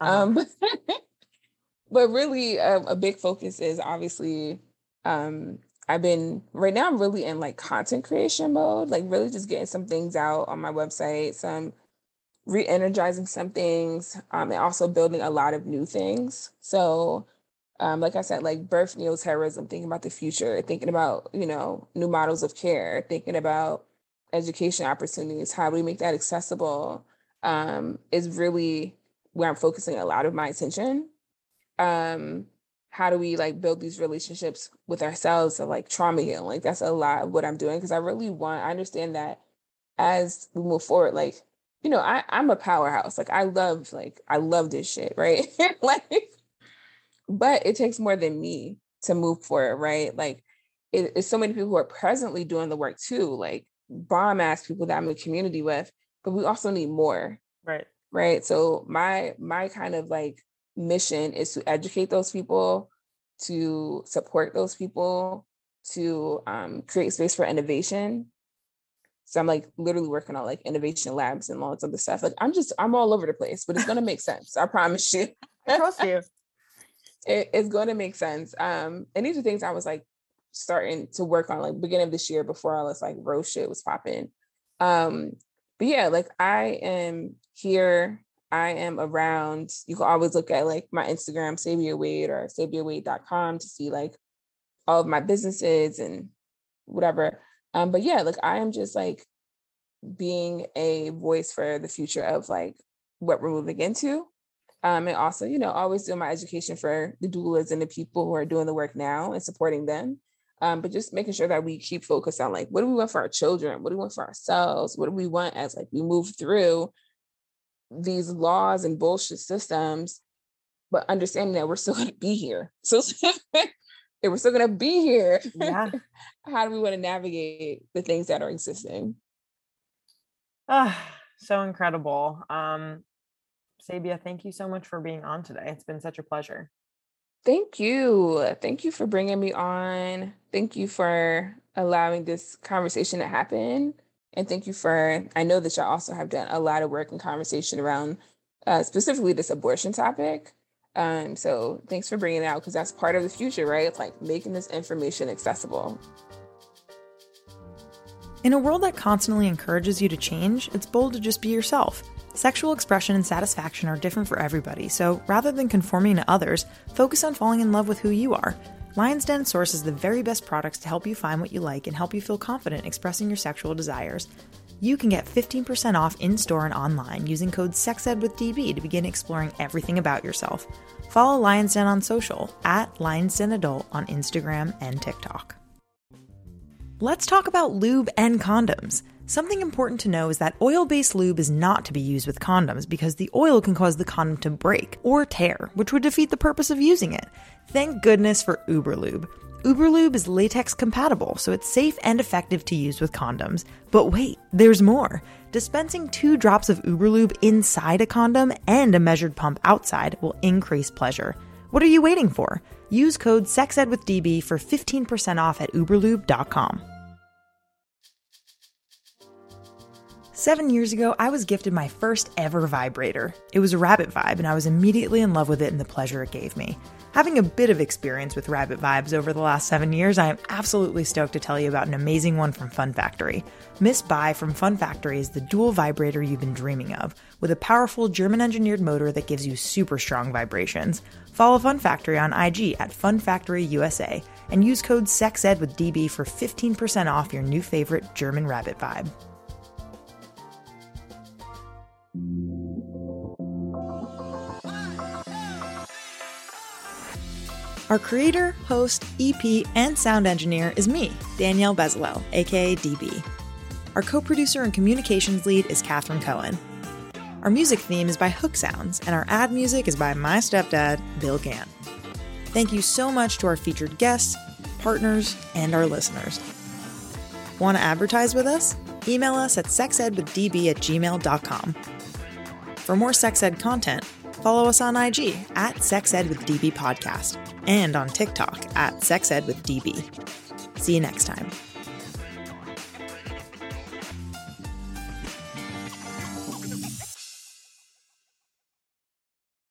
But really a big focus is obviously, right now I'm really in like content creation mode, like really just getting some things out on my website, some re-energizing some things, and also building a lot of new things. So, like I said, like birth neoterism, thinking about the future, thinking about, you know, new models of care, thinking about education opportunities, how we make that accessible, is really where I'm focusing a lot of my attention. How do we like build these relationships with ourselves of like trauma healing? Like that's a lot of what I'm doing. Cause I understand that as we move forward, like, you know, I'm a powerhouse. Like I love this shit. Right. Like, but it takes more than me to move forward. Right. Like it's so many people who are presently doing the work too, like bomb ass people that I'm in the community with, but we also need more. Right. Right. So my kind of like mission is to educate those people, to support those people, to create space for innovation. So I'm like literally working on like innovation labs and all this other stuff. Like I'm all over the place, but it's going to make sense. I promise you. I trust you. It's going to make sense. And these are things I was like starting to work on like beginning of this year before all this like Roe shit was popping. But yeah, like I am here. I am around. You can always look at like my Instagram, Sabia Wade or sabiawade.com to see like all of my businesses and whatever. But yeah, like I am just like being a voice for the future of like what we're moving into. And also, you know, always doing my education for the doulas and the people who are doing the work now and supporting them. But just making sure that we keep focused on like, what do we want for our children? What do we want for ourselves? What do we want as like we move through these laws and bullshit systems, but understanding that we're still going to be here. So if we're still going to be here, yeah. How do we want to navigate the things that are existing? So incredible. Sabia, thank you so much for being on today. It's been such a pleasure. Thank you. Thank you for bringing me on. Thank you for allowing this conversation to happen. And thank you for, I know that y'all also have done a lot of work and conversation around specifically this abortion topic. So thanks for bringing it out because that's part of the future, right? It's like making this information accessible. In a world that constantly encourages you to change, it's bold to just be yourself. Sexual expression and satisfaction are different for everybody. So rather than conforming to others, focus on falling in love with who you are. Lion's Den sources the very best products to help you find what you like and help you feel confident expressing your sexual desires. You can get 15% off in-store and online using code SEXEDWITHDB to begin exploring everything about yourself. Follow Lion's Den on social, @LionsDenAdult on Instagram and TikTok. Let's talk about lube and condoms. Something important to know is that oil-based lube is not to be used with condoms because the oil can cause the condom to break or tear, which would defeat the purpose of using it. Thank goodness for Uberlube. Uberlube is latex compatible, so it's safe and effective to use with condoms. But wait, there's more. Dispensing 2 drops of Uberlube inside a condom and a measured pump outside will increase pleasure. What are you waiting for? Use code SEXEDWITHDB for 15% off at uberlube.com. 7 years ago, I was gifted my first ever vibrator. It was a Rabbit Vibe, and I was immediately in love with it and the pleasure it gave me. Having a bit of experience with Rabbit Vibes over the last 7 years, I am absolutely stoked to tell you about an amazing one from Fun Factory. Miss Bi from Fun Factory is the dual vibrator you've been dreaming of, with a powerful German-engineered motor that gives you super strong vibrations. Follow Fun Factory on IG @FunFactoryUSA and use code SEXEDWITHDB for 15% off your new favorite German Rabbit Vibe. Our creator, host, EP, and sound engineer is me, Danielle Bezalel, aka DB. Our co-producer and communications lead is Catherine Cohen. Our music theme is by Hook Sounds, and our ad music is by my stepdad, Bill Gann. Thank you so much to our featured guests, partners, and our listeners. Want to advertise with us? Email us at sexedwithdb@gmail.com. For more sex ed content, follow us on IG at Sex Ed with DB Podcast and on TikTok at Sex Ed with DB. See you next time.